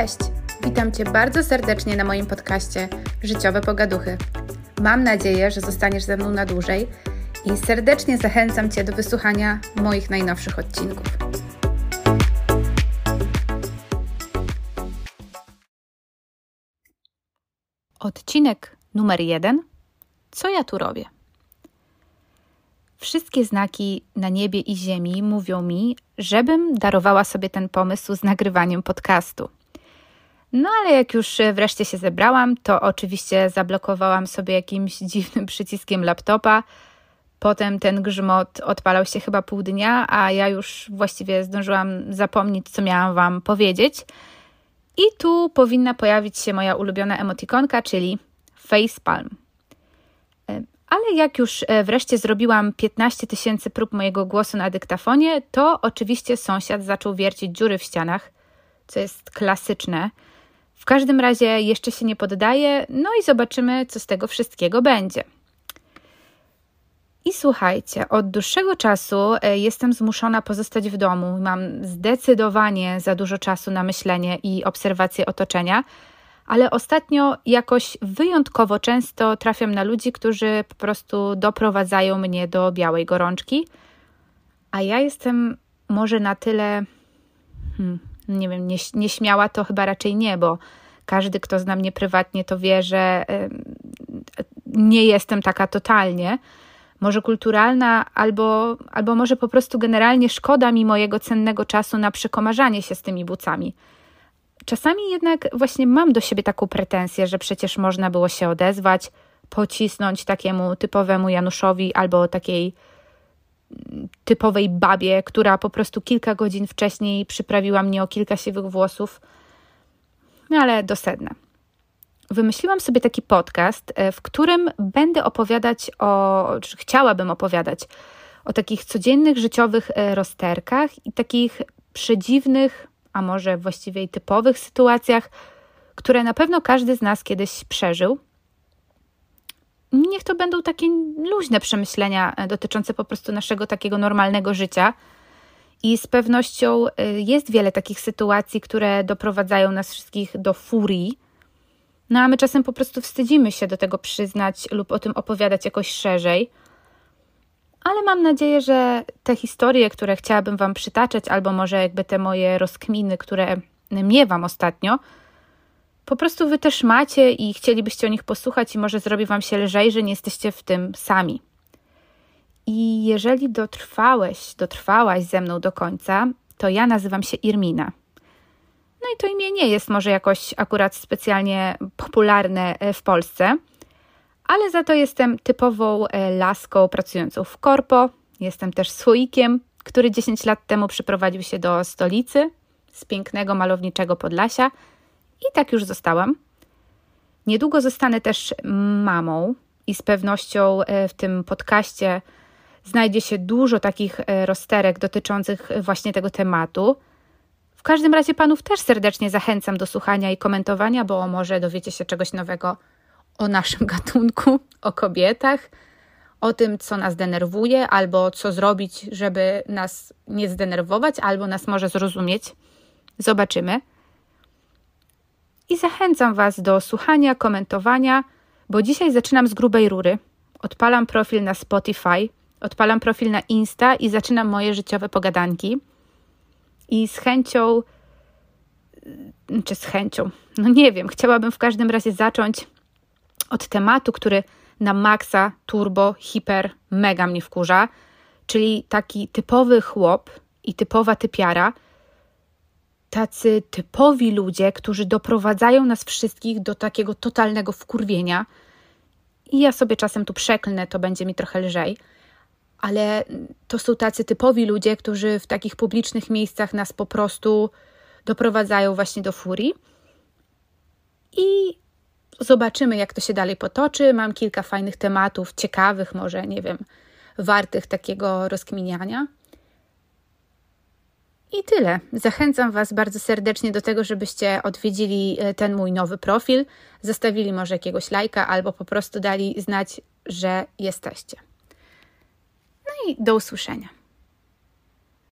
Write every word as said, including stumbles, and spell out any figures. Cześć! Witam Cię bardzo serdecznie na moim podcaście Życiowe Pogaduchy. Mam nadzieję, że zostaniesz ze mną na dłużej i serdecznie zachęcam Cię do wysłuchania moich najnowszych odcinków. Odcinek numer jeden. Co ja tu robię? Wszystkie znaki na niebie i ziemi mówią mi, żebym darowała sobie ten pomysł z nagrywaniem podcastu. No ale jak już wreszcie się zebrałam, to oczywiście zablokowałam sobie jakimś dziwnym przyciskiem laptopa. Potem ten grzmot odpalał się chyba pół dnia, a ja już właściwie zdążyłam zapomnieć, co miałam Wam powiedzieć. I tu powinna pojawić się moja ulubiona emotikonka, czyli facepalm. Ale jak już wreszcie zrobiłam piętnaście tysięcy prób mojego głosu na dyktafonie, to oczywiście sąsiad zaczął wiercić dziury w ścianach, co jest klasyczne. W każdym razie jeszcze się nie poddaję, no i zobaczymy, co z tego wszystkiego będzie. I słuchajcie, od dłuższego czasu jestem zmuszona pozostać w domu. Mam zdecydowanie za dużo czasu na myślenie i obserwację otoczenia, ale ostatnio jakoś wyjątkowo często trafiam na ludzi, którzy po prostu doprowadzają mnie do białej gorączki, a ja jestem może na tyle, hmm, nie wiem, nieś- nieśmiała to chyba raczej nie, bo każdy, kto zna mnie prywatnie, to wie, że y, nie jestem taka totalnie, może kulturalna, albo, albo może po prostu generalnie szkoda mi mojego cennego czasu na przekomarzanie się z tymi bucami. Czasami jednak właśnie mam do siebie taką pretensję, że przecież można było się odezwać, pocisnąć takiemu typowemu Januszowi albo takiej typowej babie, która po prostu kilka godzin wcześniej przyprawiła mnie o kilka siwych włosów. No ale do sedna. Wymyśliłam sobie taki podcast, w którym będę opowiadać o, czy chciałabym opowiadać o takich codziennych życiowych rozterkach i takich przedziwnych, a może właściwie i typowych sytuacjach, które na pewno każdy z nas kiedyś przeżył. Niech to będą takie luźne przemyślenia dotyczące po prostu naszego takiego normalnego życia. I z pewnością jest wiele takich sytuacji, które doprowadzają nas wszystkich do furii. No a my czasem po prostu wstydzimy się do tego przyznać lub o tym opowiadać jakoś szerzej. Ale mam nadzieję, że te historie, które chciałabym Wam przytaczać, albo może jakby te moje rozkminy, które miewam ostatnio, po prostu Wy też macie i chcielibyście o nich posłuchać i może zrobi Wam się lżej, że nie jesteście w tym sami. I jeżeli dotrwałeś, dotrwałaś ze mną do końca, to ja nazywam się Irmina. No i to imię nie jest może jakoś akurat specjalnie popularne w Polsce, ale za to jestem typową laską pracującą w korpo. Jestem też słoikiem, który dziesięć lat temu przyprowadził się do stolicy z pięknego, malowniczego Podlasia i tak już zostałam. Niedługo zostanę też mamą i z pewnością w tym podcaście znajdzie się dużo takich rozterek dotyczących właśnie tego tematu. W każdym razie Panów też serdecznie zachęcam do słuchania i komentowania, bo może dowiecie się czegoś nowego o naszym gatunku, o kobietach, o tym, co nas denerwuje, albo co zrobić, żeby nas nie zdenerwować, albo nas może zrozumieć. Zobaczymy. I zachęcam Was do słuchania, komentowania, bo dzisiaj zaczynam z grubej rury. Odpalam profil na Spotify, odpalam profil na Insta i zaczynam moje życiowe pogadanki. I z chęcią, czy z chęcią, no nie wiem, chciałabym w każdym razie zacząć od tematu, który na maksa, turbo, hiper, mega mnie wkurza, czyli taki typowy chłop i typowa typiara, tacy typowi ludzie, którzy doprowadzają nas wszystkich do takiego totalnego wkurwienia i ja sobie czasem tu przeklnę, to będzie mi trochę lżej, ale to są tacy typowi ludzie, którzy w takich publicznych miejscach nas po prostu doprowadzają właśnie do furii i zobaczymy, jak to się dalej potoczy. Mam kilka fajnych tematów, ciekawych może, nie wiem, wartych takiego rozkminiania. I tyle. Zachęcam Was bardzo serdecznie do tego, żebyście odwiedzili ten mój nowy profil, zostawili może jakiegoś lajka albo po prostu dali znać, że jesteście. No i do usłyszenia.